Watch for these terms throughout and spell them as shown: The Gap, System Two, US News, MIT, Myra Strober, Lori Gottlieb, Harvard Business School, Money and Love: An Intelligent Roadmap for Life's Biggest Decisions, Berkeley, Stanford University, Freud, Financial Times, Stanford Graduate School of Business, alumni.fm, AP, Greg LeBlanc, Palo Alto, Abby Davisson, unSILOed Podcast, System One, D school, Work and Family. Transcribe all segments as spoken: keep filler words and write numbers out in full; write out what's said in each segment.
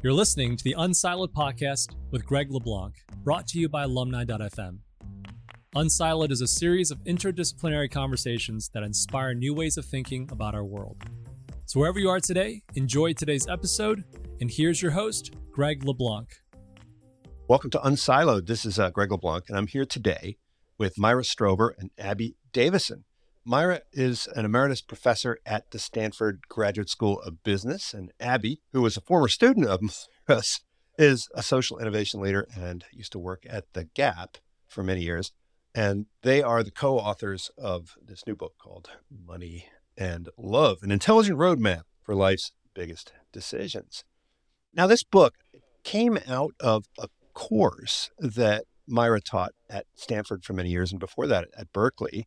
You're listening to the unSILOed Podcast with Greg LeBlanc, brought to you by alumni dot f m. unSILOed is a series of interdisciplinary conversations that inspire new ways of thinking about our world. So wherever you are today, enjoy today's episode, and here's your host, Greg LeBlanc. Welcome to unSILOed. This is uh, Greg LeBlanc, and I'm here today with Myra Strober and Abby Davisson. Myra is an emeritus professor at the Stanford Graduate School of Business, and Abby, who was a former student of us, is a social innovation leader and used to work at The Gap for many years. And they are the co-authors of this new book called Money and Love: An Intelligent Roadmap for Life's Biggest Decisions. Now, this book came out of a course that Myra taught at Stanford for many years, and before that at Berkeley,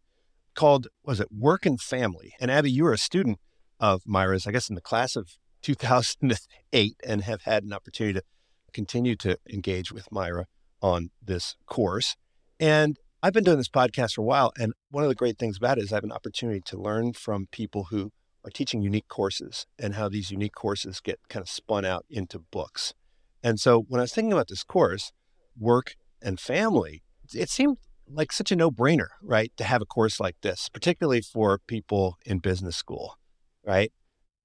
called, was it Work and Family? And Abby, you were a student of Myra's, I guess, in the class of two thousand eight, and have had an opportunity to continue to engage with Myra on this course. And I've been doing this podcast for a while, and one of the great things about it is I have an opportunity to learn from people who are teaching unique courses and how these unique courses get kind of spun out into books. And so when I was thinking about this course, Work and Family, it seemed like such a no-brainer, right, to have a course like this, particularly for people in business school, right?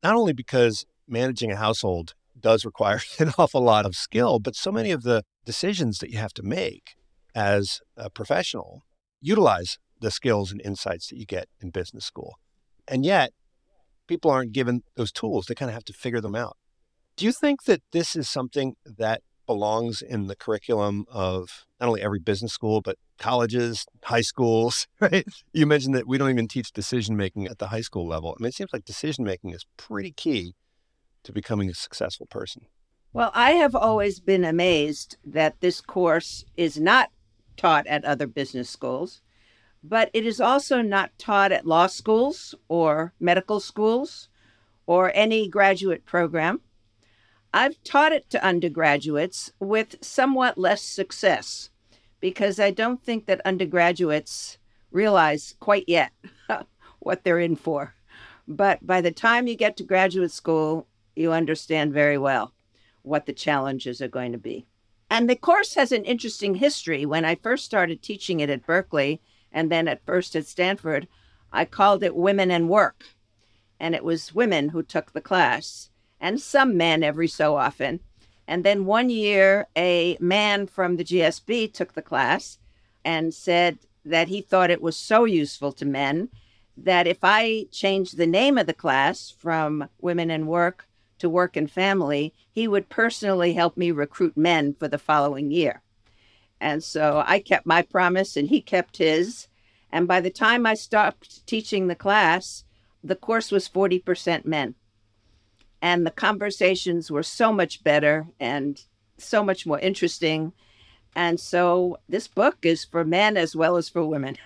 Not only because managing a household does require an awful lot of skill, but so many of the decisions that you have to make as a professional utilize the skills and insights that you get in business school. And yet, people aren't given those tools. They kind of have to figure them out. Do you think that this is something that belongs in the curriculum of not only every business school, but colleges, high schools, right? You mentioned that we don't even teach decision-making at the high school level. I mean, it seems like decision-making is pretty key to becoming a successful person. Well, I have always been amazed that this course is not taught at other business schools, but it is also not taught at law schools or medical schools or any graduate program. I've taught it to undergraduates with somewhat less success, because I don't think that undergraduates realize quite yet what they're in for. But by the time you get to graduate school, you understand very well what the challenges are going to be. And the course has an interesting history. When I first started teaching it at Berkeley, and then at first at Stanford, I called it Women and Work. And it was women who took the class, and some men every so often. And then one year, a man from the G S B took the class and said that he thought it was so useful to men that if I changed the name of the class from Women and Work to Work and Family, he would personally help me recruit men for the following year. And so I kept my promise and he kept his. And by the time I stopped teaching the class, the course was forty percent men. And the conversations were so much better and so much more interesting. And so this book is for men as well as for women.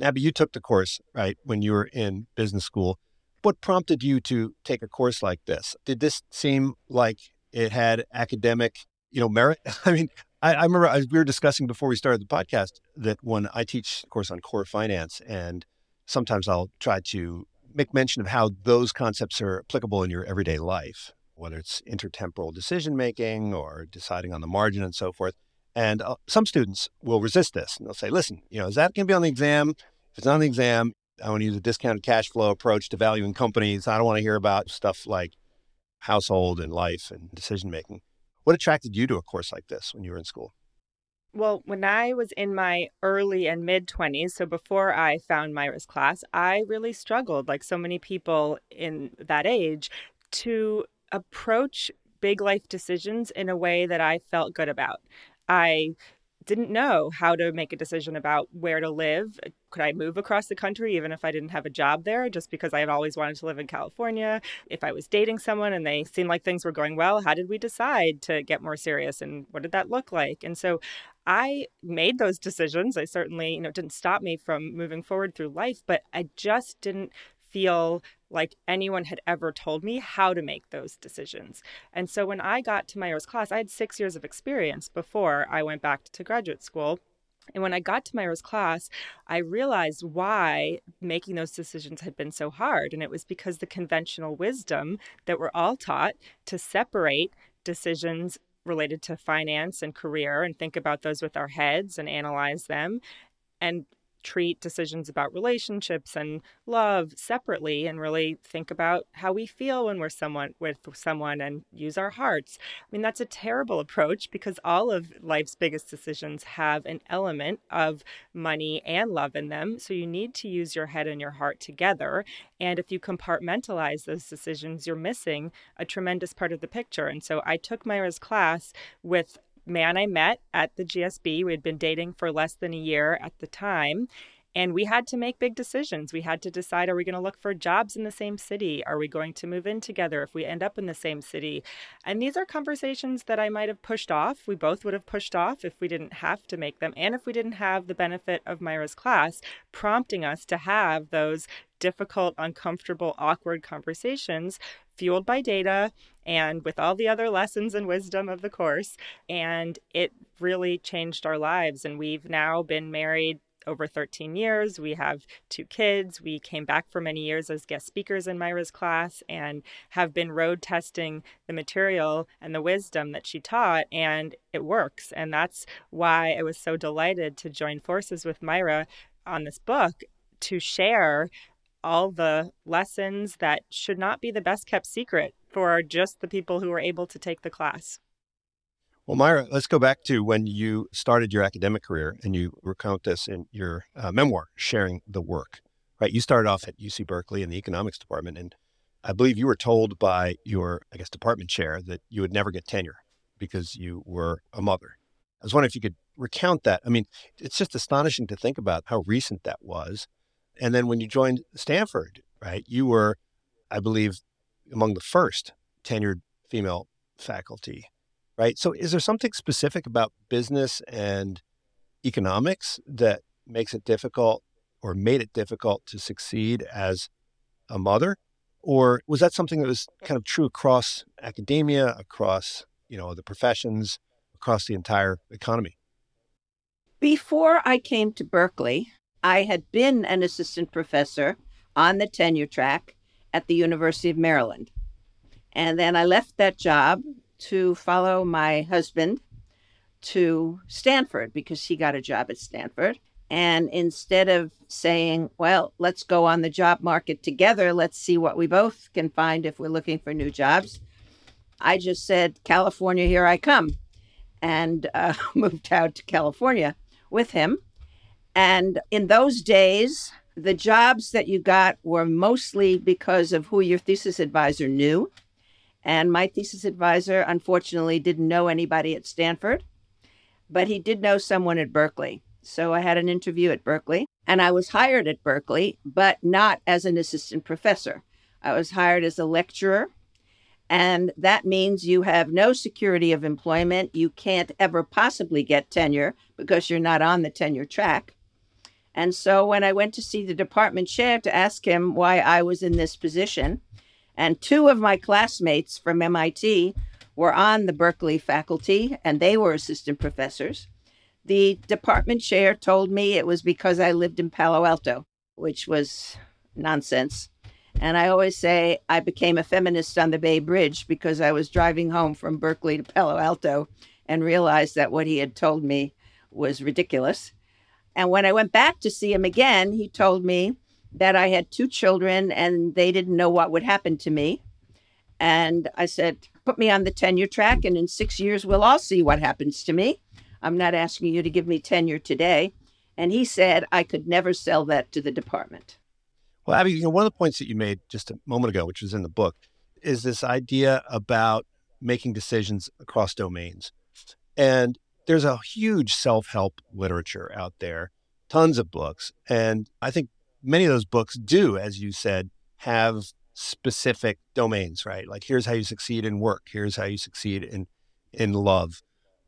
Abby, you took the course, right, when you were in business school. What prompted you to take a course like this? Did this seem like it had academic, you know, merit? I mean, I, I remember I, we were discussing before we started the podcast that when I teach a course on core finance, and sometimes I'll try to make mention of how those concepts are applicable in your everyday life, whether it's intertemporal decision-making or deciding on the margin and so forth. And uh, some students will resist this and they'll say, listen, you know, is that going to be on the exam? If it's not on the exam, I want to use a discounted cash flow approach to valuing companies. I don't want to hear about stuff like household and life and decision-making. What attracted you to a course like this when you were in school? Well, when I was in my early and mid-twenties, so before I found Myra's class, I really struggled, like so many people in that age, to approach big life decisions in a way that I felt good about. I didn't know how to make a decision about where to live. Could I move across the country even if I didn't have a job there, just because I had always wanted to live in California? If I was dating someone and they seemed like things were going well, how did we decide to get more serious and what did that look like? And so I made those decisions. I certainly, you know, it didn't stop me from moving forward through life, but I just didn't feel like anyone had ever told me how to make those decisions. And so when I got to Myra's class, I had six years of experience before I went back to graduate school. And when I got to Myra's class, I realized why making those decisions had been so hard. And it was because the conventional wisdom that we're all taught to separate decisions related to finance and career and think about those with our heads and analyze them and treat decisions about relationships and love separately and really think about how we feel when we're someone with someone and use our hearts. I mean, that's a terrible approach because all of life's biggest decisions have an element of money and love in them. So you need to use your head and your heart together. And if you compartmentalize those decisions, you're missing a tremendous part of the picture. And so I took Myra's class with man I met at the G S B. We had been dating for less than a year at the time, and we had to make big decisions. We had to decide, are we going to look for jobs in the same city? Are we going to move in together if we end up in the same city? And these are conversations that I might have pushed off. We both would have pushed off if we didn't have to make them and if we didn't have the benefit of Myra's class prompting us to have those difficult, uncomfortable, awkward conversations fueled by data and with all the other lessons and wisdom of the course. And it really changed our lives. And we've now been married over thirteen years. We have two kids. We came back for many years as guest speakers in Myra's class and have been road testing the material and the wisdom that she taught, and it works. And that's why I was so delighted to join forces with Myra on this book to share all the lessons that should not be the best kept secret for just the people who were able to take the class. Well, Myra, let's go back to when you started your academic career, and you recount this in your uh, memoir, Sharing the Work, right? You started off at U C Berkeley in the economics department, and I believe you were told by your, I guess, department chair that you would never get tenure because you were a mother. I was wondering if you could recount that. I mean, it's just astonishing to think about how recent that was. And then when you joined Stanford, right, you were, I believe, among the first tenured female faculty, right? So is there something specific about business and economics that makes it difficult or made it difficult to succeed as a mother? Or was that something that was kind of true across academia, across, you know, the professions, across the entire economy? Before I came to Berkeley, I had been an assistant professor on the tenure track at the University of Maryland. And then I left that job to follow my husband to Stanford because he got a job at Stanford. And instead of saying, well, let's go on the job market together, let's see what we both can find if we're looking for new jobs, I just said, California, here I come, and uh, moved out to California with him. And in those days, the jobs that you got were mostly because of who your thesis advisor knew. And my thesis advisor, unfortunately, didn't know anybody at Stanford, but he did know someone at Berkeley. So I had an interview at Berkeley, and I was hired at Berkeley, but not as an assistant professor. I was hired as a lecturer. And that means you have no security of employment. You can't ever possibly get tenure because you're not on the tenure track. And so when I went to see the department chair to ask him why I was in this position, and two of my classmates from M I T were on the Berkeley faculty, and they were assistant professors, the department chair told me it was because I lived in Palo Alto, which was nonsense. And I always say I became a feminist on the Bay Bridge because I was driving home from Berkeley to Palo Alto and realized that what he had told me was ridiculous. And when I went back to see him again, he told me that I had two children and they didn't know what would happen to me. And I said, put me on the tenure track and in six years, we'll all see what happens to me. I'm not asking you to give me tenure today. And he said, I could never sell that to the department. Well, Abby, you know, one of the points that you made just a moment ago, which was in the book, is this idea about making decisions across domains. And there's a huge self-help literature out there, tons of books. And I think many of those books do, as you said, have specific domains, right? Like, here's how you succeed in work. Here's how you succeed in, in love.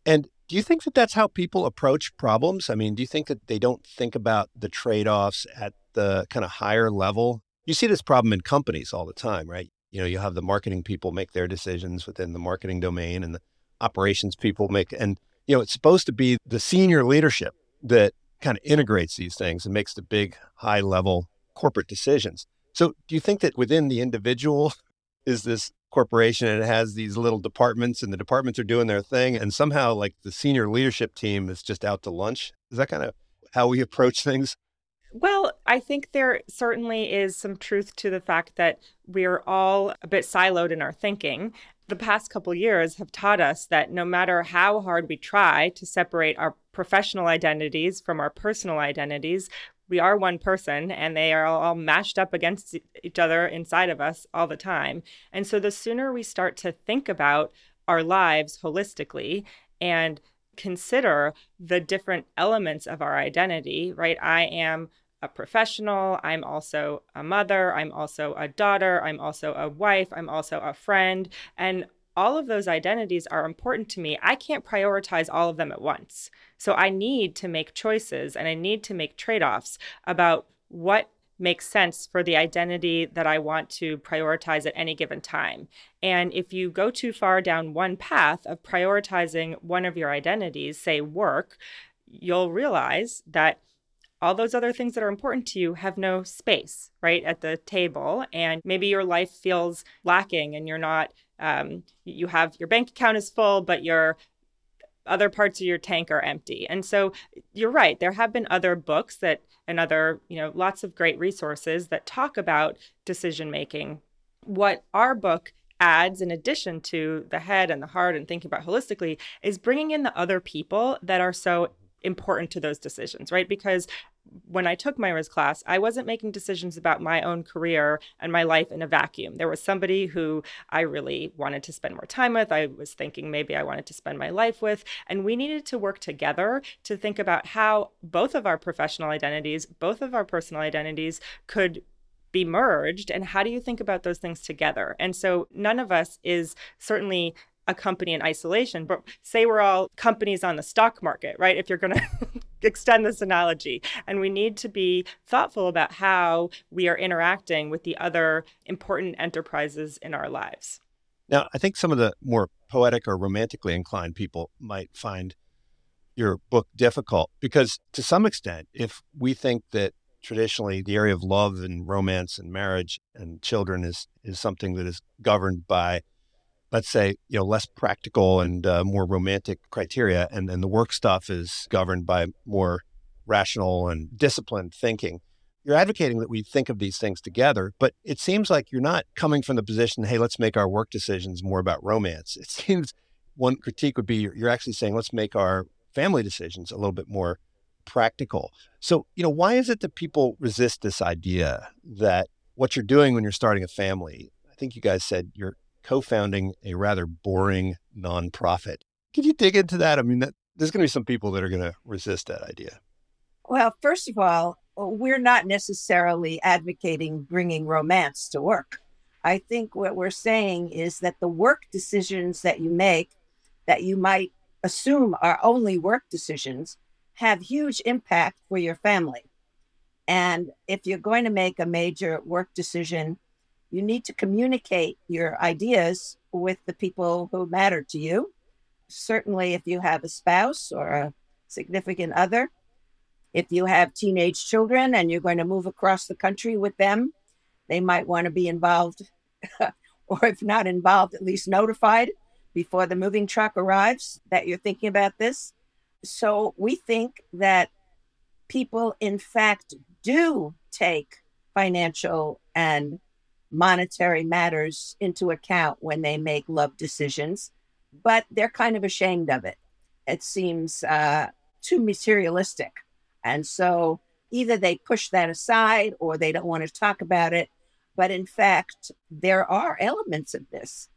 And do you think that that's how people approach problems? I mean, do you think that they don't think about the trade-offs at the kind of higher level? You see this problem in companies all the time, right? You know, you have the marketing people make their decisions within the marketing domain and the operations people make, and, you know, it's supposed to be the senior leadership that kind of integrates these things and makes the big high level corporate decisions. So do you think that within the individual is this corporation and it has these little departments and the departments are doing their thing and somehow like the senior leadership team is just out to lunch? Is that kind of how we approach things? Well, I think there certainly is some truth to the fact that we're all a bit siloed in our thinking. The past couple of years have taught us that no matter how hard we try to separate our professional identities from our personal identities, we are one person and they are all mashed up against each other inside of us all the time. And so the sooner we start to think about our lives holistically and consider the different elements of our identity, right? I am a professional. I'm also a mother. I'm also a daughter. I'm also a wife. I'm also a friend. And all of those identities are important to me. I can't prioritize all of them at once. So I need to make choices and I need to make trade-offs about what makes sense for the identity that I want to prioritize at any given time. And if you go too far down one path of prioritizing one of your identities, say work, you'll realize that all those other things that are important to you have no space, right, at the table. And maybe your life feels lacking and you're not, um, you have, your bank account is full, but your other parts of your tank are empty. And so you're right, there have been other books that, and other, you know, lots of great resources that talk about decision-making. What our book adds, in addition to the head and the heart and thinking about holistically, is bringing in the other people that are so important to those decisions, right? Because when I took Myra's class, I wasn't making decisions about my own career and my life in a vacuum. There was somebody who I really wanted to spend more time with. I was thinking maybe I wanted to spend my life with. And we needed to work together to think about how both of our professional identities, both of our personal identities could be merged. And how do you think about those things together? And so none of us is certainly a company in isolation, but say we're all companies on the stock market, right? If you're going to extend this analogy. And we need to be thoughtful about how we are interacting with the other important enterprises in our lives. Now, I think some of the more poetic or romantically inclined people might find your book difficult because to some extent, if we think that traditionally the area of love and romance and marriage and children is is something that is governed by, let's say, you know, less practical and uh, more romantic criteria. And then the work stuff is governed by more rational and disciplined thinking. You're advocating that we think of these things together, but it seems like you're not coming from the position, hey, let's make our work decisions more about romance. It seems one critique would be you're actually saying, let's make our family decisions a little bit more practical. So, you know, why is it that people resist this idea that what you're doing when you're starting a family, I think you guys said you're co-founding a rather boring nonprofit. Could you dig into that? I mean, that, there's going to be some people that are going to resist that idea. Well, first of all, we're not necessarily advocating bringing romance to work. I think what we're saying is that the work decisions that you make, that you might assume are only work decisions, have huge impact for your family. And if you're going to make a major work decision, you need to communicate your ideas with the people who matter to you. Certainly, if you have a spouse or a significant other, if you have teenage children and you're going to move across the country with them, they might want to be involved, or if not involved, at least notified before the moving truck arrives that you're thinking about this. So we think that people, in fact, do take financial and monetary matters into account when they make love decisions, but they're kind of ashamed of it. It seems uh, too materialistic. And so either they push that aside or they don't want to talk about it. But in fact, there are elements of this.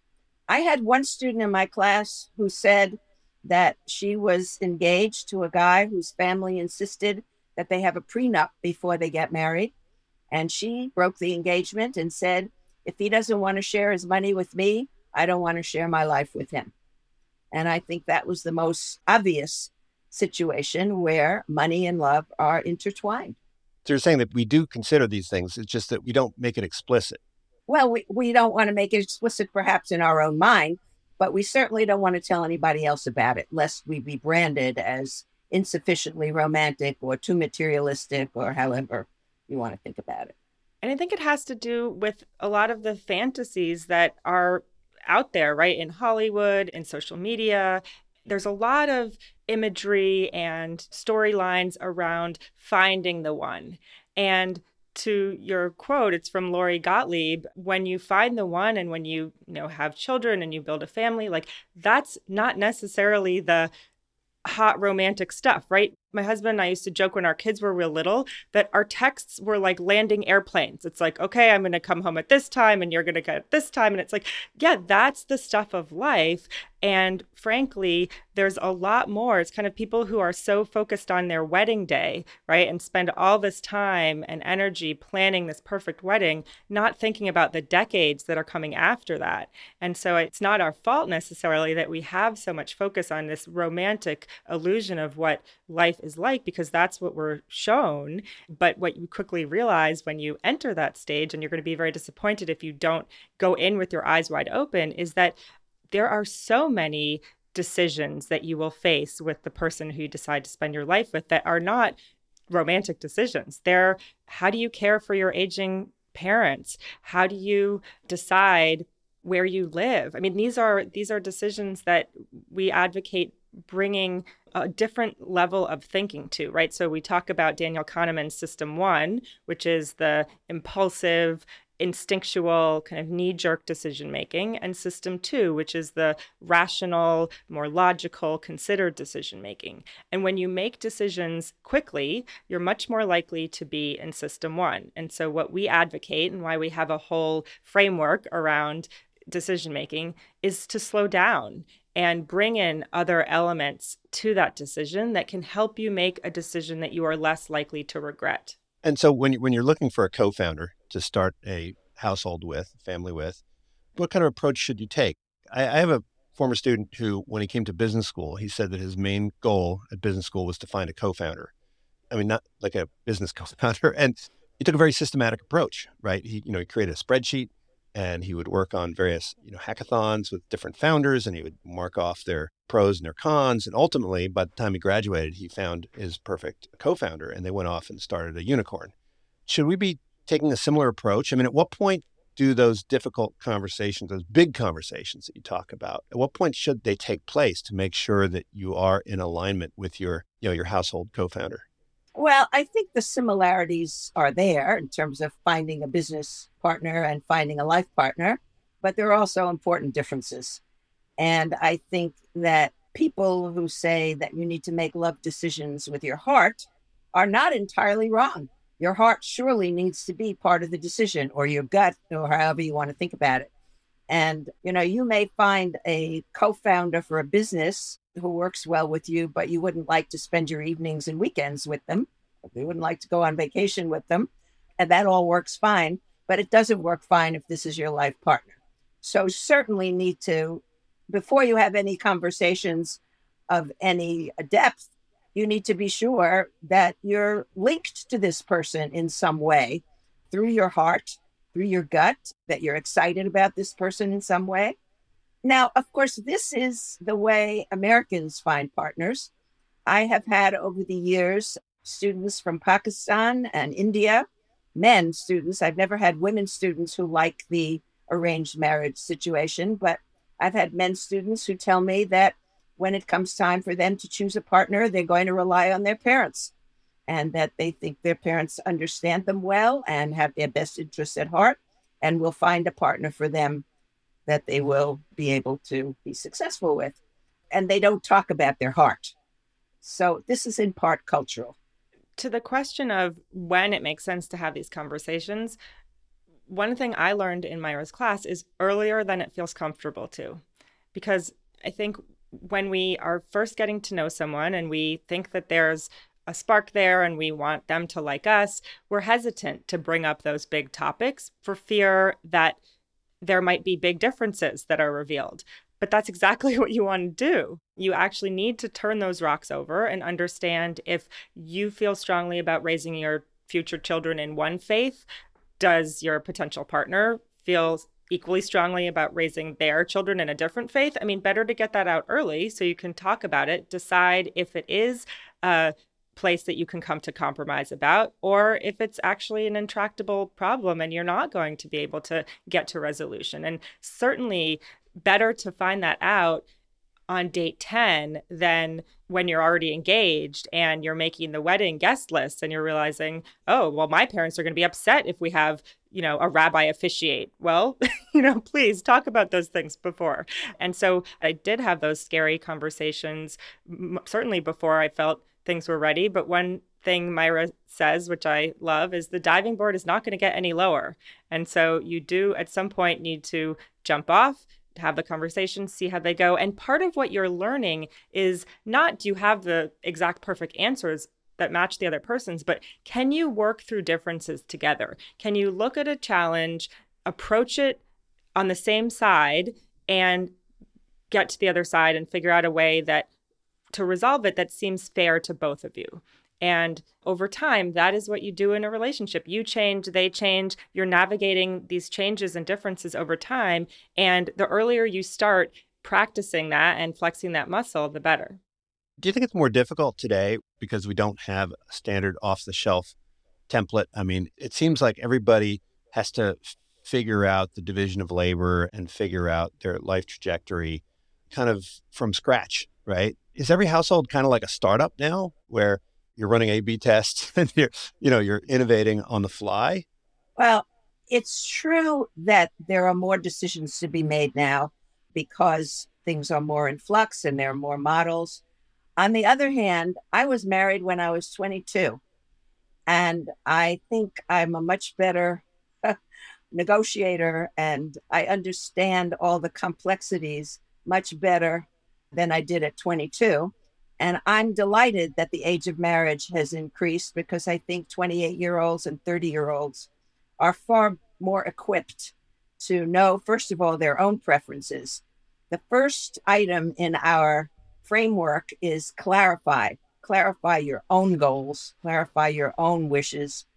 I had one student in my class who said that she was engaged to a guy whose family insisted that they have a prenup before they get married. And she broke the engagement and said, if he doesn't want to share his money with me, I don't want to share my life with him. And I think that was the most obvious situation where money and love are intertwined. So you're saying that we do consider these things. It's just that we don't make it explicit. Well, we, we don't want to make it explicit perhaps in our own mind, but we certainly don't want to tell anybody else about it, lest we be branded as insufficiently romantic or too materialistic, or however you want to think about it. And I think it has to do with a lot of the fantasies that are out there, right? In Hollywood, in social media, there's a lot of imagery and storylines around finding the one. And to your quote, it's from Lori Gottlieb, when you find the one and when you, you know, have children and you build a family, like that's not necessarily the hot romantic stuff, right? My husband and I used to joke when our kids were real little that our texts were like landing airplanes. It's like, okay, I'm going to come home at this time and you're going to go at this time. And it's like, yeah, that's the stuff of life. And frankly, there's a lot more. It's kind of people who are so focused on their wedding day, right? And spend all this time and energy planning this perfect wedding, not thinking about the decades that are coming after that. And so it's not our fault necessarily that we have so much focus on this romantic illusion of what life is like, because that's what we're shown. But what you quickly realize when you enter that stage, and you're going to be very disappointed if you don't go in with your eyes wide open, is that there are so many decisions that you will face with the person who you decide to spend your life with that are not romantic decisions. They're, how do you care for your aging parents? How do you decide where you live? I mean, these are these are decisions that we advocate bringing a different level of thinking to, right? So we talk about Daniel Kahneman's System One, which is the impulsive, instinctual, kind of knee-jerk decision-making, and System Two, which is the rational, more logical, considered decision-making. And when you make decisions quickly, you're much more likely to be in System One. And so what we advocate, and why we have a whole framework around decision-making, is to slow down and bring in other elements to that decision that can help you make a decision that you are less likely to regret. And so when, when you're looking for a co-founder to start a household with, family with, what kind of approach should you take? I, I have a former student who, when he came to business school, he said that his main goal at business school was to find a co-founder. I mean, not like a business co-founder. And he took a very systematic approach, right? He, you know, he created a spreadsheet, and he would work on various, you know, hackathons with different founders, and he would mark off their pros and their cons. And ultimately, by the time he graduated, he found his perfect co-founder, and they went off and started a unicorn. Should we be taking a similar approach? I mean, at what point do those difficult conversations, those big conversations that you talk about, at what point should they take place to make sure that you are in alignment with your, you know, your household co-founder? Well, I think the similarities are there in terms of finding a business partner and finding a life partner, but there are also important differences. And I think that people who say that you need to make love decisions with your heart are not entirely wrong. Your heart surely needs to be part of the decision, or your gut, or however you want to think about it. And, you know, you may find a co-founder for a business who works well with you, but you wouldn't like to spend your evenings and weekends with them. You wouldn't like to go on vacation with them. And that all works fine, but it doesn't work fine if this is your life partner. So certainly need to, before you have any conversations of any depth, you need to be sure that you're linked to this person in some way through your heart, through your gut, that you're excited about this person in some way. Now, of course, this is the way Americans find partners. I have had over the years students from Pakistan and India, men students. I've never had women students who like the arranged marriage situation, but I've had men students who tell me that when it comes time for them to choose a partner, they're going to rely on their parents, and that they think their parents understand them well and have their best interests at heart, and will find a partner for them that they will be able to be successful with. And they don't talk about their heart. So this is in part cultural. To the question of when it makes sense to have these conversations, one thing I learned in Myra's class is earlier than it feels comfortable to, because I think when we are first getting to know someone and we think that there's a spark there and we want them to like us, we're hesitant to bring up those big topics for fear that there might be big differences that are revealed. But that's exactly what you want to do. You actually need to turn those rocks over and understand if you feel strongly about raising your future children in one faith, does your potential partner feel equally strongly about raising their children in a different faith? I mean, better to get that out early so you can talk about it, decide if it is a place that you can come to compromise about, or if it's actually an intractable problem and you're not going to be able to get to resolution. And certainly better to find that out on date ten than when you're already engaged and you're making the wedding guest list and you're realizing, oh, well, my parents are going to be upset if we have, you know, a rabbi officiate. Well, you know, please talk about those things before. And so I did have those scary conversations, m- certainly before I felt things were ready. But one thing Myra says, which I love, is the diving board is not going to get any lower. And so you do at some point need to jump off, have the conversation, see how they go. And part of what you're learning is not do you have the exact perfect answers that match the other person's, but can you work through differences together? Can you look at a challenge, approach it on the same side, and get to the other side and figure out a way that to resolve it that seems fair to both of you? And over time, that is what you do in a relationship. You change, they change, you're navigating these changes and differences over time. And the earlier you start practicing that and flexing that muscle, the better. Do you think it's more difficult today because we don't have a standard off-the-shelf template? I mean, it seems like everybody has to figure out the division of labor and figure out their life trajectory kind of from scratch, right? Is every household kind of like a startup now where you're running A B tests and you're, you know, you're innovating on the fly? Well, it's true that there are more decisions to be made now because things are more in flux and there are more models. On the other hand, I was married when I was twenty-two, and I think I'm a much better negotiator, and I understand all the complexities much better than I did at twenty-two. And I'm delighted that the age of marriage has increased, because I think twenty-eight-year-olds and thirty-year-olds are far more equipped to know, first of all, their own preferences. The first item in our framework is clarify. Clarify your own goals, clarify your own wishes.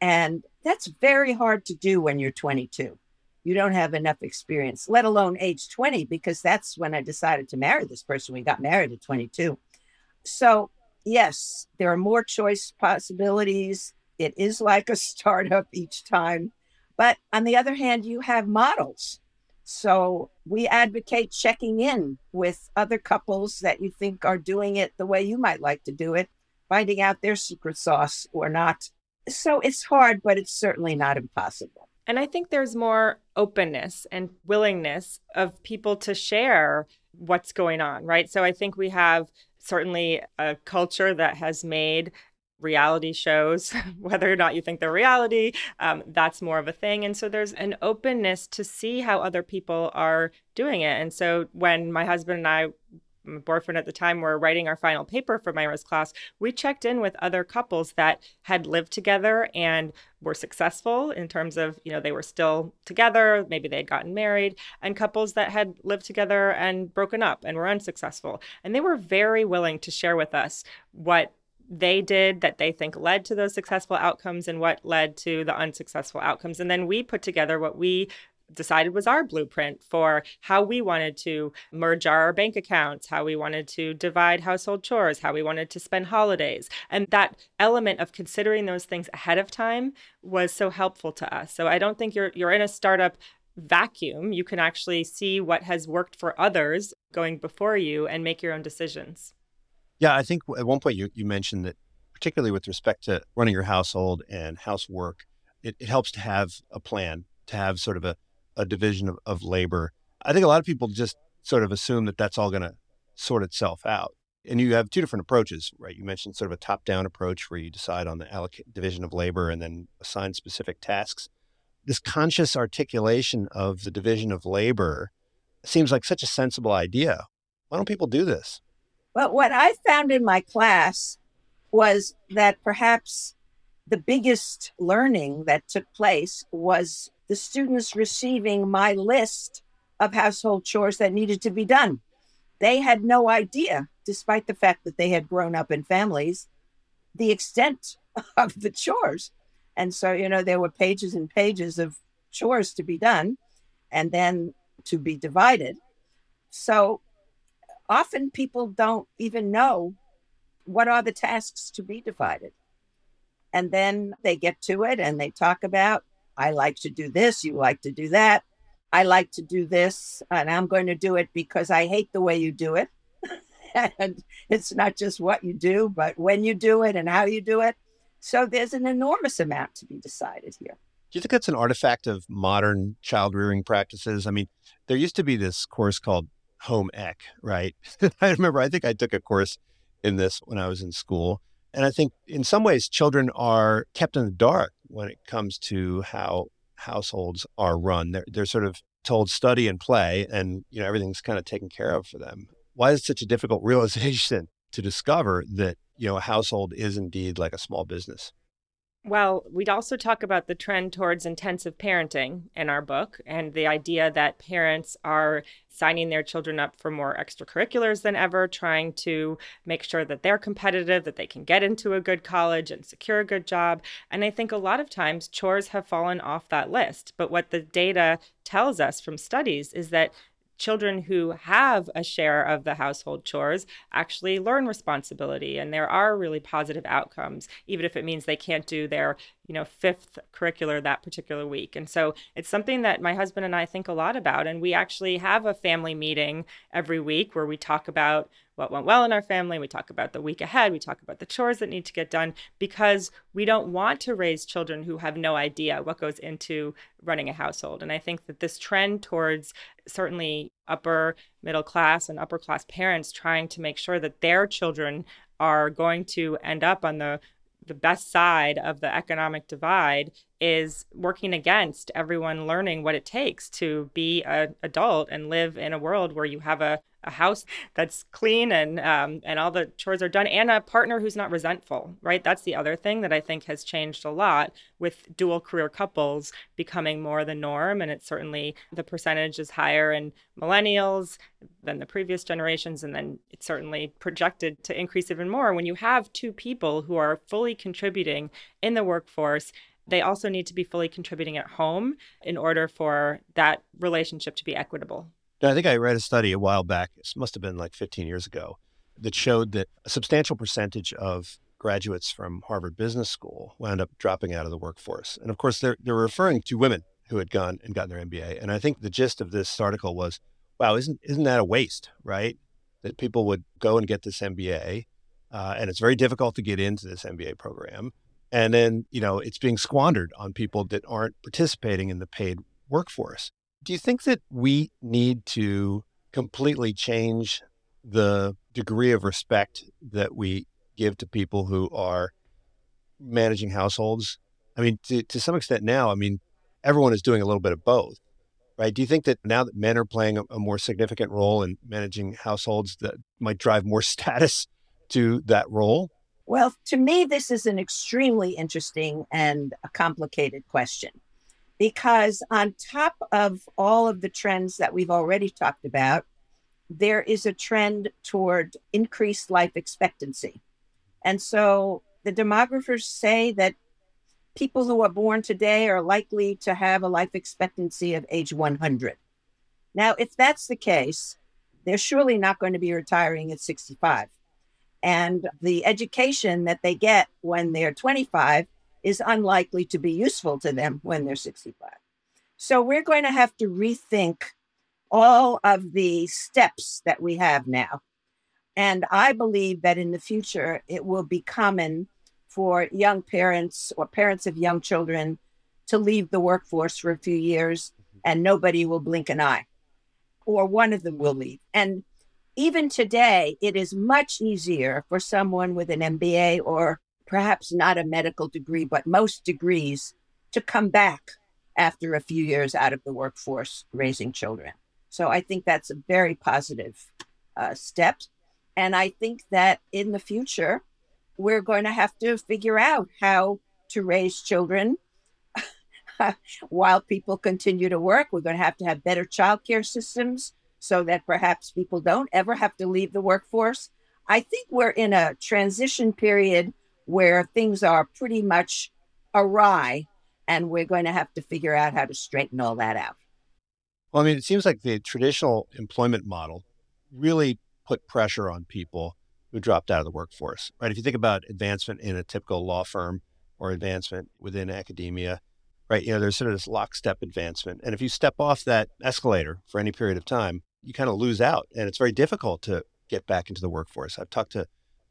And that's very hard to do when you're twenty-two. You don't have enough experience, let alone age twenty, because that's when I decided to marry this person. We got married at twenty-two. So yes, there are more choice possibilities. It is like a startup each time. But on the other hand, you have models. So we advocate checking in with other couples that you think are doing it the way you might like to do it, finding out their secret sauce or not. So it's hard, but it's certainly not impossible. And I think there's more openness and willingness of people to share what's going on, right? So I think we have certainly a culture that has made reality shows, whether or not you think they're reality, um, that's more of a thing. And so there's an openness to see how other people are doing it. And so when my husband and I, my boyfriend at the time, were writing our final paper for Myra's class, we checked in with other couples that had lived together and were successful in terms of, you know, they were still together, maybe they had gotten married, and couples that had lived together and broken up and were unsuccessful. And they were very willing to share with us what they did that they think led to those successful outcomes and what led to the unsuccessful outcomes. And then we put together what we decided was our blueprint for how we wanted to merge our bank accounts, how we wanted to divide household chores, how we wanted to spend holidays. And that element of considering those things ahead of time was so helpful to us. So I don't think you're you're in a startup vacuum. You can actually see what has worked for others going before you and make your own decisions. Yeah, I think at one point you, you mentioned that particularly with respect to running your household and housework, it, it helps to have a plan, to have sort of a a division of, of labor. I think a lot of people just sort of assume that that's all going to sort itself out. And you have two different approaches, right? You mentioned sort of a top-down approach where you decide on the allocate, division of labor and then assign specific tasks. This conscious articulation of the division of labor seems like such a sensible idea. Why don't people do this? Well, what I found in my class was that perhaps the biggest learning that took place was the students receiving my list of household chores that needed to be done. They had no idea, despite the fact that they had grown up in families, the extent of the chores. And so, you know, there were pages and pages of chores to be done and then to be divided. So often people don't even know what are the tasks to be divided? And then they get to it and they talk about, I like to do this, you like to do that. I like to do this, and I'm going to do it because I hate the way you do it. And it's not just what you do, but when you do it and how you do it. So there's an enormous amount to be decided here. Do you think that's an artifact of modern child rearing practices? I mean, there used to be this course called home ec, right? I remember, I think I took a course in this when I was in school. And I think in some ways, children are kept in the dark when it comes to how households are run. They're, they're sort of told study and play, and you know everything's kind of taken care of for them. Why is it such a difficult realization to discover that you know a household is indeed like a small business? Well, we'd also talk about the trend towards intensive parenting in our book, and the idea that parents are signing their children up for more extracurriculars than ever, trying to make sure that they're competitive, that they can get into a good college and secure a good job. And I think a lot of times chores have fallen off that list. But what the data tells us from studies is that children who have a share of the household chores actually learn responsibility, and there are really positive outcomes, even if it means they can't do their, you know, fifth curricular that particular week. And so it's something that my husband and I think a lot about, and we actually have a family meeting every week where we talk about what went well in our family, we talk about the week ahead, we talk about the chores that need to get done, because we don't want to raise children who have no idea what goes into running a household. And I think that this trend towards certainly upper middle class and upper class parents trying to make sure that their children are going to end up on the the best side of the economic divide is working against everyone learning what it takes to be an adult and live in a world where you have a, a house that's clean and um, and all the chores are done, and a partner who's not resentful, right? That's the other thing that I think has changed a lot with dual career couples becoming more the norm. And it's certainly the percentage is higher in millennials than the previous generations. And then it's certainly projected to increase even more when you have two people who are fully contributing in the workforce. They also need to be fully contributing at home in order for that relationship to be equitable. I think I read a study a while back, it must have been like fifteen years ago, that showed that a substantial percentage of graduates from Harvard Business School wound up dropping out of the workforce. And of course, they're, they're referring to women who had gone and gotten their M B A. And I think the gist of this article was, wow, isn't isn't that a waste, right? That people would go and get this M B A, uh, and it's very difficult to get into this M B A program. And then, you know, it's being squandered on people that aren't participating in the paid workforce. Do you think that we need to completely change the degree of respect that we give to people who are managing households? I mean, to, to some extent now, I mean, everyone is doing a little bit of both, right? Do you think that now that men are playing a, a more significant role in managing households, that might drive more status to that role? Well, to me, this is an extremely interesting and a complicated question, because on top of all of the trends that we've already talked about, there is a trend toward increased life expectancy. And so the demographers say that people who are born today are likely to have a life expectancy of age one hundred. Now, if that's the case, they're surely not going to be retiring at sixty-five. And the education that they get when they're twenty-five is unlikely to be useful to them when they're sixty-five. So we're going to have to rethink all of the steps that we have now. And I believe that in the future, it will be common for young parents or parents of young children to leave the workforce for a few years, and nobody will blink an eye, or one of them will leave. And even today, it is much easier for someone with an M B A, or perhaps not a medical degree, but most degrees, to come back after a few years out of the workforce raising children. So I think that's a very positive uh, step. And I think that in the future, we're going to have to figure out how to raise children while people continue to work. We're going to have to have better childcare systems, so that perhaps people don't ever have to leave the workforce. I think we're in a transition period where things are pretty much awry, and we're going to have to figure out how to straighten all that out. Well, I mean, it seems like the traditional employment model really put pressure on people who dropped out of the workforce, right? If you think about advancement in a typical law firm or advancement within academia, right? You know, there's sort of this lockstep advancement. And if you step off that escalator for any period of time, you kind of lose out. And it's very difficult to get back into the workforce. I've talked to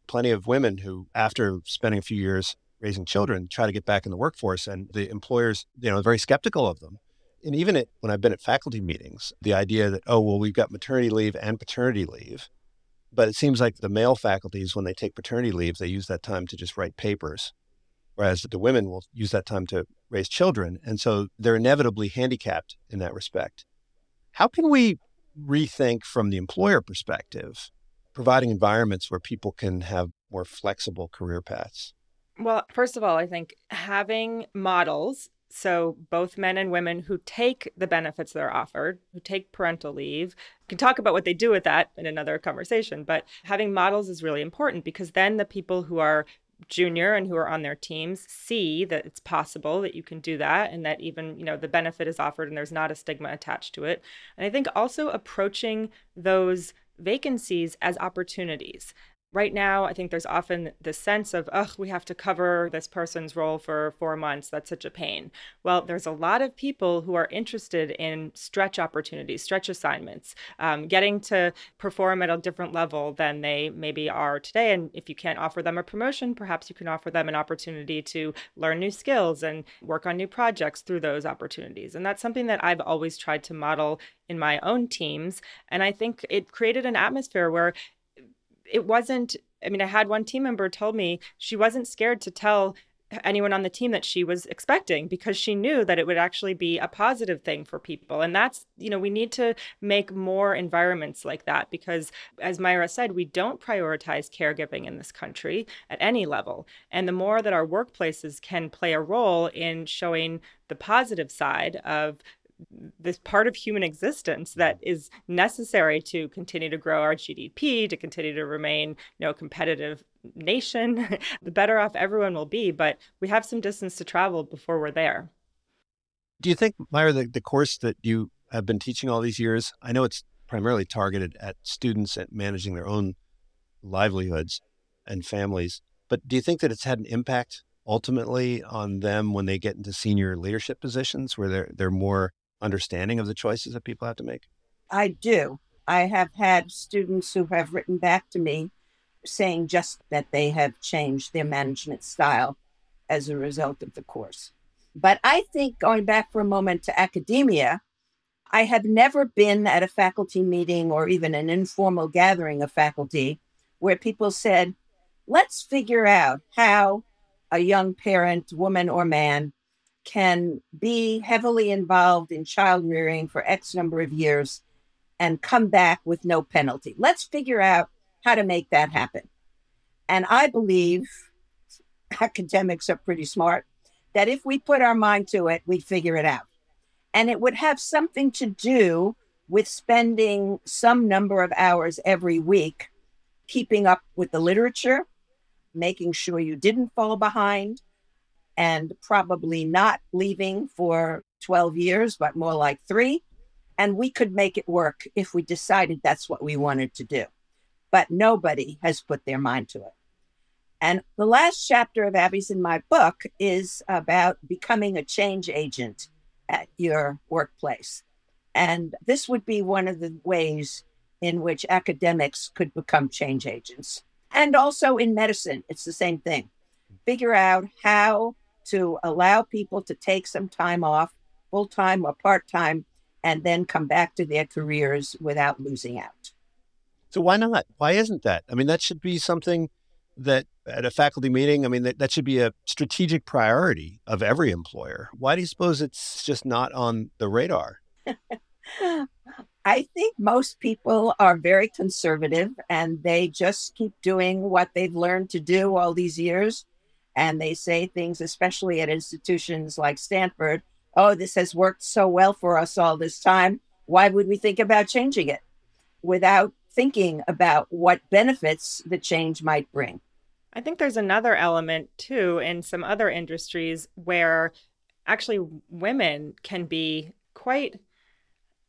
plenty of women who, after spending a few years raising children, try to get back in the workforce. And the employers, you know, are very skeptical of them. And even at, when I've been at faculty meetings, the idea that, oh, well, we've got maternity leave and paternity leave. But it seems like the male faculties, when they take paternity leave, they use that time to just write papers, whereas the women will use that time to raise children. And so they're inevitably handicapped in that respect. How can we rethink from the employer perspective, providing environments where people can have more flexible career paths? Well, first of all, I think having models, so both men and women who take the benefits that are offered, who take parental leave, we can talk about what they do with that in another conversation, but having models is really important because then the people who are junior and who are on their teams see that it's possible that you can do that and that even, you know, the benefit is offered and there's not a stigma attached to it. And I think also approaching those vacancies as opportunities. Right now, I think there's often this sense of, oh, we have to cover this person's role for four months. That's such a pain. Well, there's a lot of people who are interested in stretch opportunities, stretch assignments, um, getting to perform at a different level than they maybe are today. And if you can't offer them a promotion, perhaps you can offer them an opportunity to learn new skills and work on new projects through those opportunities. And that's something that I've always tried to model in my own teams. And I think it created an atmosphere where it wasn't, I mean, I had one team member told me she wasn't scared to tell anyone on the team that she was expecting because she knew that it would actually be a positive thing for people. And that's, you know, we need to make more environments like that because, as Myra said, we don't prioritize caregiving in this country at any level. And the more that our workplaces can play a role in showing the positive side of this part of human existence that is necessary to continue to grow our G D P, to continue to remain, you know, a competitive nation, the better off everyone will be. But we have some distance to travel before we're there. Do you think, Myra, the, the course that you have been teaching all these years, I know it's primarily targeted at students and managing their own livelihoods and families, but do you think that it's had an impact ultimately on them when they get into senior leadership positions where they're they're more understanding of the choices that people have to make? I do. I have had students who have written back to me saying just that they have changed their management style as a result of the course. But I think going back for a moment to academia, I have never been at a faculty meeting or even an informal gathering of faculty where people said, let's figure out how a young parent, woman or man, can be heavily involved in child rearing for X number of years and come back with no penalty. Let's figure out how to make that happen. And I believe academics are pretty smart, that if we put our mind to it, we figure it out. And it would have something to do with spending some number of hours every week, keeping up with the literature, making sure you didn't fall behind, and probably not leaving for twelve years, but more like three. And we could make it work if we decided that's what we wanted to do. But nobody has put their mind to it. And the last chapter of Abby's in my book is about becoming a change agent at your workplace. And this would be one of the ways in which academics could become change agents. And also in medicine, it's the same thing. Figure out how to allow people to take some time off, full-time or part-time, and then come back to their careers without losing out. So why not? Why isn't that? I mean, that should be something that at a faculty meeting, I mean, that, that should be a strategic priority of every employer. Why do you suppose it's just not on the radar? I think most people are very conservative and they just keep doing what they've learned to do all these years. And they say things, especially at institutions like Stanford, oh, this has worked so well for us all this time. Why would we think about changing it? Without thinking about what benefits the change might bring. I think there's another element, too, in some other industries where actually women can be quite,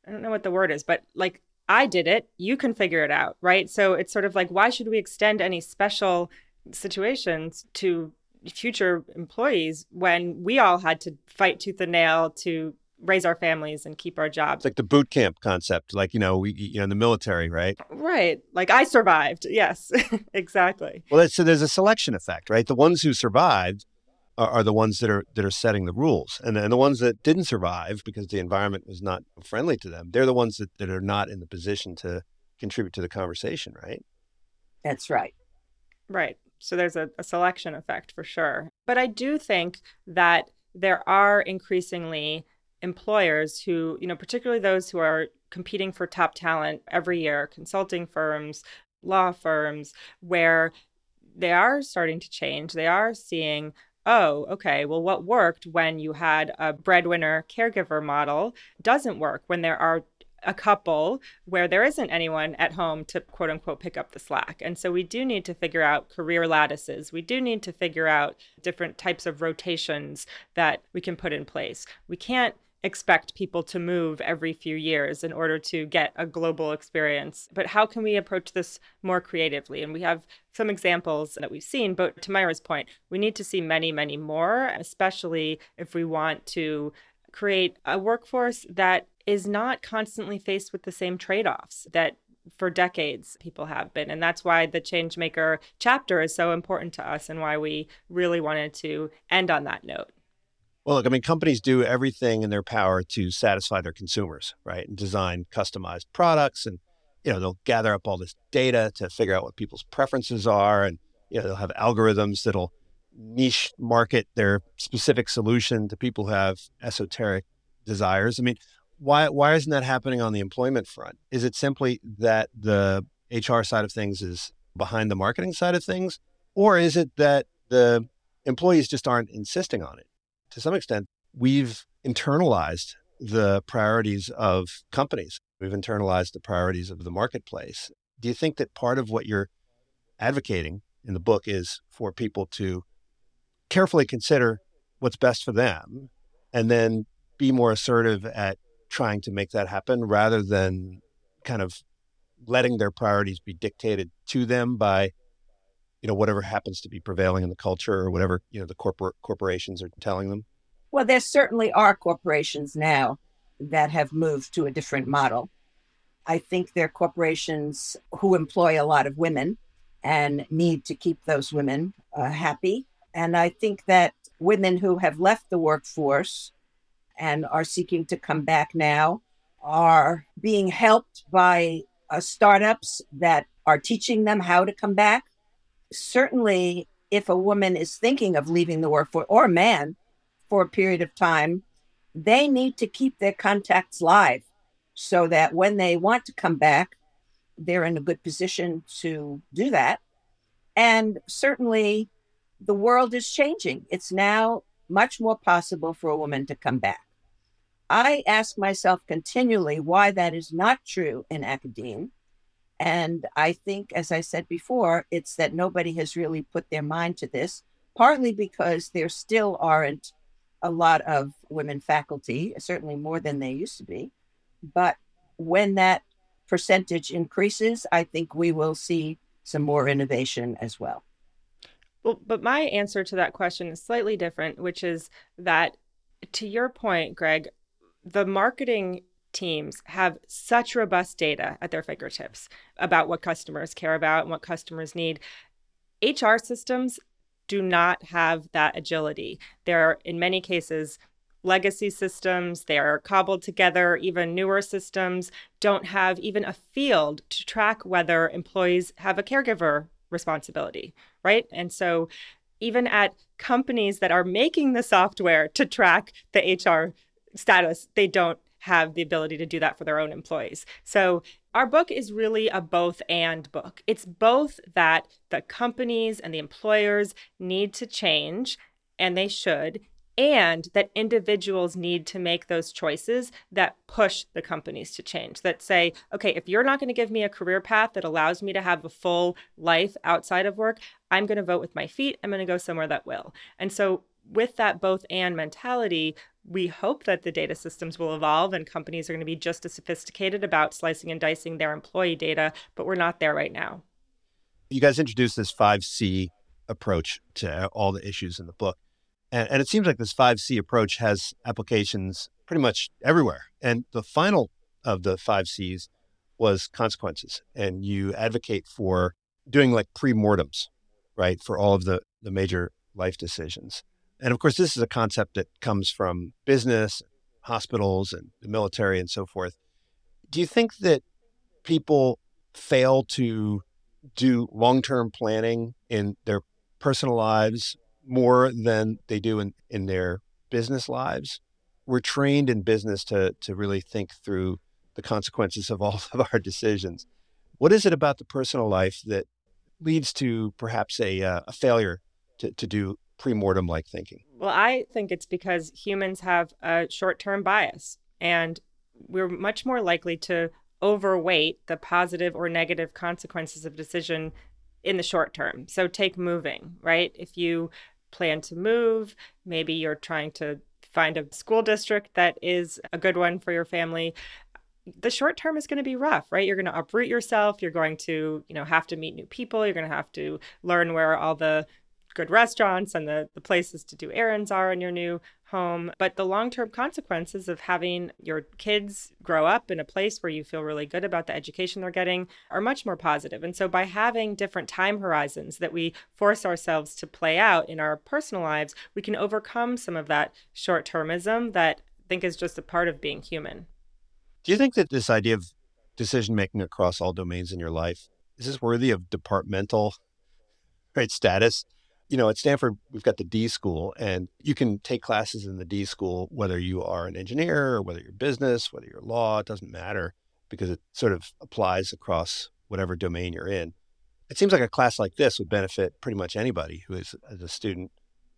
I don't know what the word is, but like I did it, you can figure it out, right? So it's sort of like, why should we extend any special situations to future employees when we all had to fight tooth and nail to raise our families and keep our jobs? It's like the boot camp concept, like, you know, we, you know, in the military, right? Right. Like, I survived. Yes, exactly. Well, that's, so there's a selection effect, right? The ones who survived are, are the ones that are that are setting the rules. And, and the ones that didn't survive because the environment was not friendly to them, they're the ones that, that are not in the position to contribute to the conversation, right? That's right. Right. So there's a, a selection effect for sure. But I do think that there are increasingly employers who, you know, particularly those who are competing for top talent every year, consulting firms, law firms, where they are starting to change. They are seeing, oh, okay, well, what worked when you had a breadwinner caregiver model doesn't work when there are a couple where there isn't anyone at home to, quote unquote, pick up the slack. And so we do need to figure out career lattices. We do need to figure out different types of rotations that we can put in place. We can't expect people to move every few years in order to get a global experience. But how can we approach this more creatively? And we have some examples that we've seen, but to Myra's point, we need to see many, many more, especially if we want to create a workforce that is not constantly faced with the same trade-offs that for decades people have been. And that's why the Changemaker chapter is so important to us and why we really wanted to end on that note. Well, look, I mean, companies do everything in their power to satisfy their consumers, right? And design customized products. And, you know, they'll gather up all this data to figure out what people's preferences are. And, you know, they'll have algorithms that'll niche market their specific solution to people who have esoteric desires. I mean, why why isn't that happening on the employment front? Is it simply that the H R side of things is behind the marketing side of things? Or is it that the employees just aren't insisting on it? To some extent, we've internalized the priorities of companies. We've internalized the priorities of the marketplace. Do you think that part of what you're advocating in the book is for people to carefully consider what's best for them and then be more assertive at trying to make that happen rather than kind of letting their priorities be dictated to them by, you know, whatever happens to be prevailing in the culture or whatever, you know, the corporate corporations are telling them? Well, there certainly are corporations now that have moved to a different model. I think there are corporations who employ a lot of women and need to keep those women uh, happy. And I think that women who have left the workforce and are seeking to come back now are being helped by uh, startups that are teaching them how to come back. Certainly, if a woman is thinking of leaving the workforce, or a man, for a period of time, they need to keep their contacts live so that when they want to come back, they're in a good position to do that. And certainly, the world is changing. It's now much more possible for a woman to come back. I ask myself continually why that is not true in academia. And I think, as I said before, it's that nobody has really put their mind to this, partly because there still aren't a lot of women faculty, certainly more than they used to be. But when that percentage increases, I think we will see some more innovation as well. Well, but my answer to that question is slightly different, which is that, to your point, Greg, the marketing teams have such robust data at their fingertips about what customers care about and what customers need. H R systems do not have that agility. There are, in many cases, legacy systems. They are cobbled together. Even newer systems don't have even a field to track whether employees have a caregiver responsibility, right? And so even at companies that are making the software to track the H R status, they don't have the ability to do that for their own employees. So our book is really a both and book. It's both that the companies and the employers need to change, and they should, and that individuals need to make those choices that push the companies to change, that say, okay, if you're not going to give me a career path that allows me to have a full life outside of work, I'm going to vote with my feet. I'm going to go somewhere that will. And so with that both and mentality, we hope that the data systems will evolve and companies are going to be just as sophisticated about slicing and dicing their employee data, but we're not there right now. You guys introduced this five C approach to all the issues in the book. And, and it seems like this five C approach has applications pretty much everywhere. And the final of the five C's was consequences. And you advocate for doing like pre-mortems, right, for all of the, the major life decisions. And of course, this is a concept that comes from business, hospitals, and the military and so forth. Do you think that people fail to do long-term planning in their personal lives more than they do in, in their business lives? We're trained in business to to really think through the consequences of all of our decisions. What is it about the personal life that leads to perhaps a, uh, a failure to, to do pre-mortem-like thinking? Well, I think it's because humans have a short-term bias, and we're much more likely to overweight the positive or negative consequences of decision in the short term. So take moving, right? If you plan to move, maybe you're trying to find a school district that is a good one for your family. The short term is going to be rough, right? You're going to uproot yourself. You're going to, you know, have to meet new people. You're going to have to learn where all the good restaurants and the, the places to do errands are in your new home. But the long-term consequences of having your kids grow up in a place where you feel really good about the education they're getting are much more positive. And so by having different time horizons that we force ourselves to play out in our personal lives, we can overcome some of that short-termism that I think is just a part of being human. Do you think that this idea of decision-making across all domains in your life, is this worthy of departmental right, status? You know, at Stanford, we've got the D school, and you can take classes in the D school, whether you are an engineer or whether you're business, whether you're law, it doesn't matter because it sort of applies across whatever domain you're in. It seems like a class like this would benefit pretty much anybody who is a student.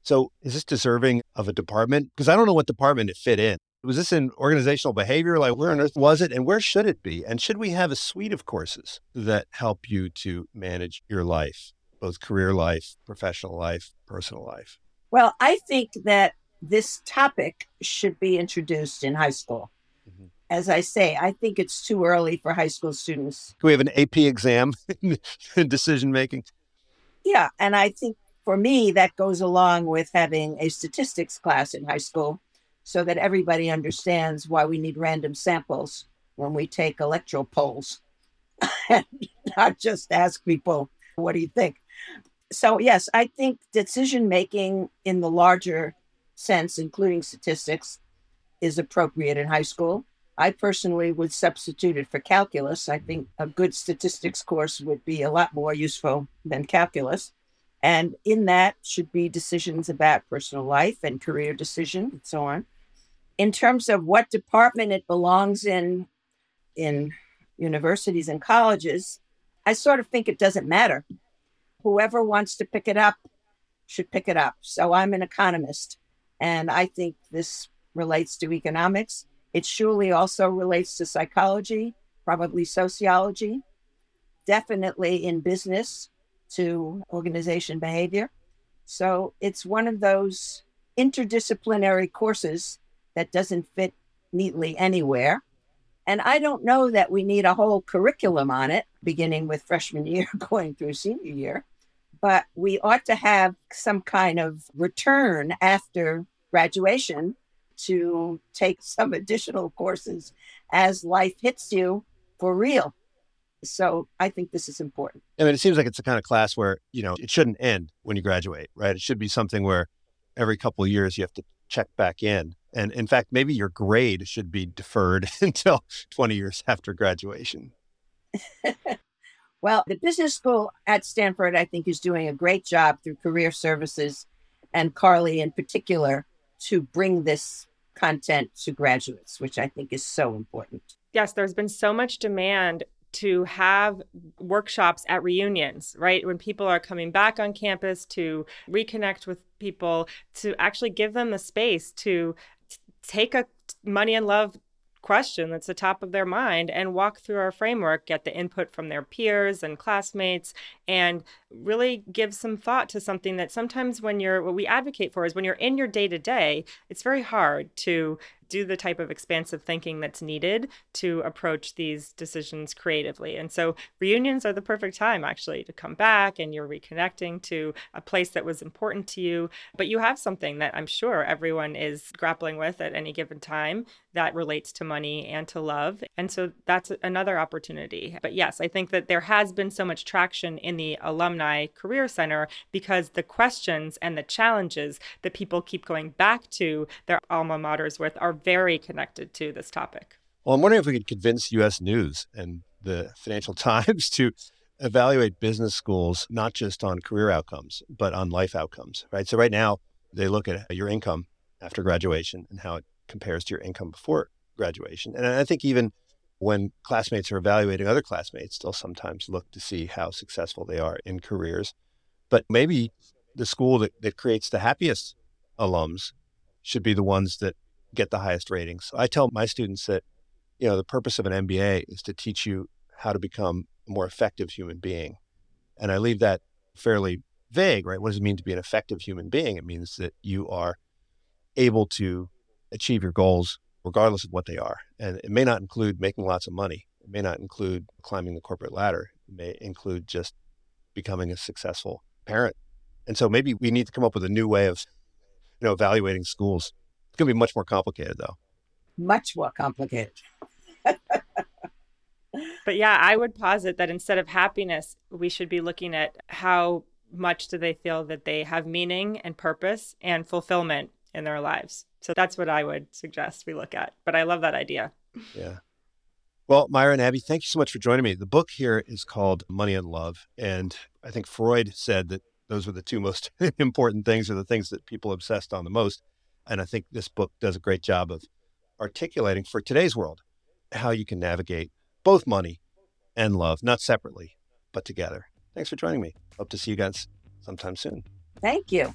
So is this deserving of a department? Because I don't know what department it fit in. Was this in organizational behavior? Like where on earth was it and where should it be? And should we have a suite of courses that help you to manage your life? Both career life, professional life, personal life? Well, I think that this topic should be introduced in high school. Mm-hmm. As I say, I think it's too early for high school students. Can we have an A P exam in decision-making? Yeah, and I think for me, that goes along with having a statistics class in high school so that everybody understands why we need random samples when we take electoral polls and not just ask people, what do you think? So, yes, I think decision-making in the larger sense, including statistics, is appropriate in high school. I personally would substitute it for calculus. I think a good statistics course would be a lot more useful than calculus. And in that should be decisions about personal life and career decision and so on. In terms of what department it belongs in, in universities and colleges, I sort of think it doesn't matter. Whoever wants to pick it up should pick it up. So I'm an economist, and I think this relates to economics. It surely also relates to psychology, probably sociology, definitely in business to organization behavior. So it's one of those interdisciplinary courses that doesn't fit neatly anywhere. And I don't know that we need a whole curriculum on it, beginning with freshman year, going through senior year, but we ought to have some kind of return after graduation to take some additional courses as life hits you for real. So I think this is important. I mean, it seems like it's the kind of class where, you know, it shouldn't end when you graduate, right? It should be something where every couple of years you have to check back in. And in fact, maybe your grade should be deferred until twenty years after graduation. Well, the business school at Stanford, I think, is doing a great job through career services and Carly in particular to bring this content to graduates, which I think is so important. Yes, there's been so much demand to have workshops at reunions, right? When people are coming back on campus to reconnect with people, to actually give them the space to take a money and love question that's the top of their mind and walk through our framework, get the input from their peers and classmates, and really give some thought to something that sometimes when you're, what we advocate for is when you're in your day-to-day, it's very hard to do the type of expansive thinking that's needed to approach these decisions creatively. And so reunions are the perfect time actually to come back, and you're reconnecting to a place that was important to you, but you have something that I'm sure everyone is grappling with at any given time that relates to money and to love. And so that's another opportunity. But yes, I think that there has been so much traction in the Alumni Career Center because the questions and the challenges that people keep going back to their alma maters with are very connected to this topic. Well, I'm wondering if we could convince U S News and the Financial Times to evaluate business schools, not just on career outcomes, but on life outcomes, right? So right now, they look at your income after graduation and how it compares to your income before graduation. And I think even when classmates are evaluating other classmates, they'll sometimes look to see how successful they are in careers. But maybe the school that, that creates the happiest alums should be the ones that get the highest ratings. So I tell my students that, you know, the purpose of an M B A is to teach you how to become a more effective human being. And I leave that fairly vague, right? What does it mean to be an effective human being? It means that you are able to achieve your goals regardless of what they are. And it may not include making lots of money. It may not include climbing the corporate ladder. It may include just becoming a successful parent. And so maybe we need to come up with a new way of, you know, evaluating schools. It's going to be much more complicated, though. Much more complicated. But yeah, I would posit that instead of happiness, we should be looking at how much do they feel that they have meaning and purpose and fulfillment in their lives. So that's what I would suggest we look at. But I love that idea. Yeah. Well, Myra and Abby, thank you so much for joining me. The book here is called Money and Love. And I think Freud said that those were the two most important things, or the things that people obsessed on the most. And I think this book does a great job of articulating for today's world how you can navigate both money and love, not separately, but together. Thanks for joining me. Hope to see you guys sometime soon. Thank you.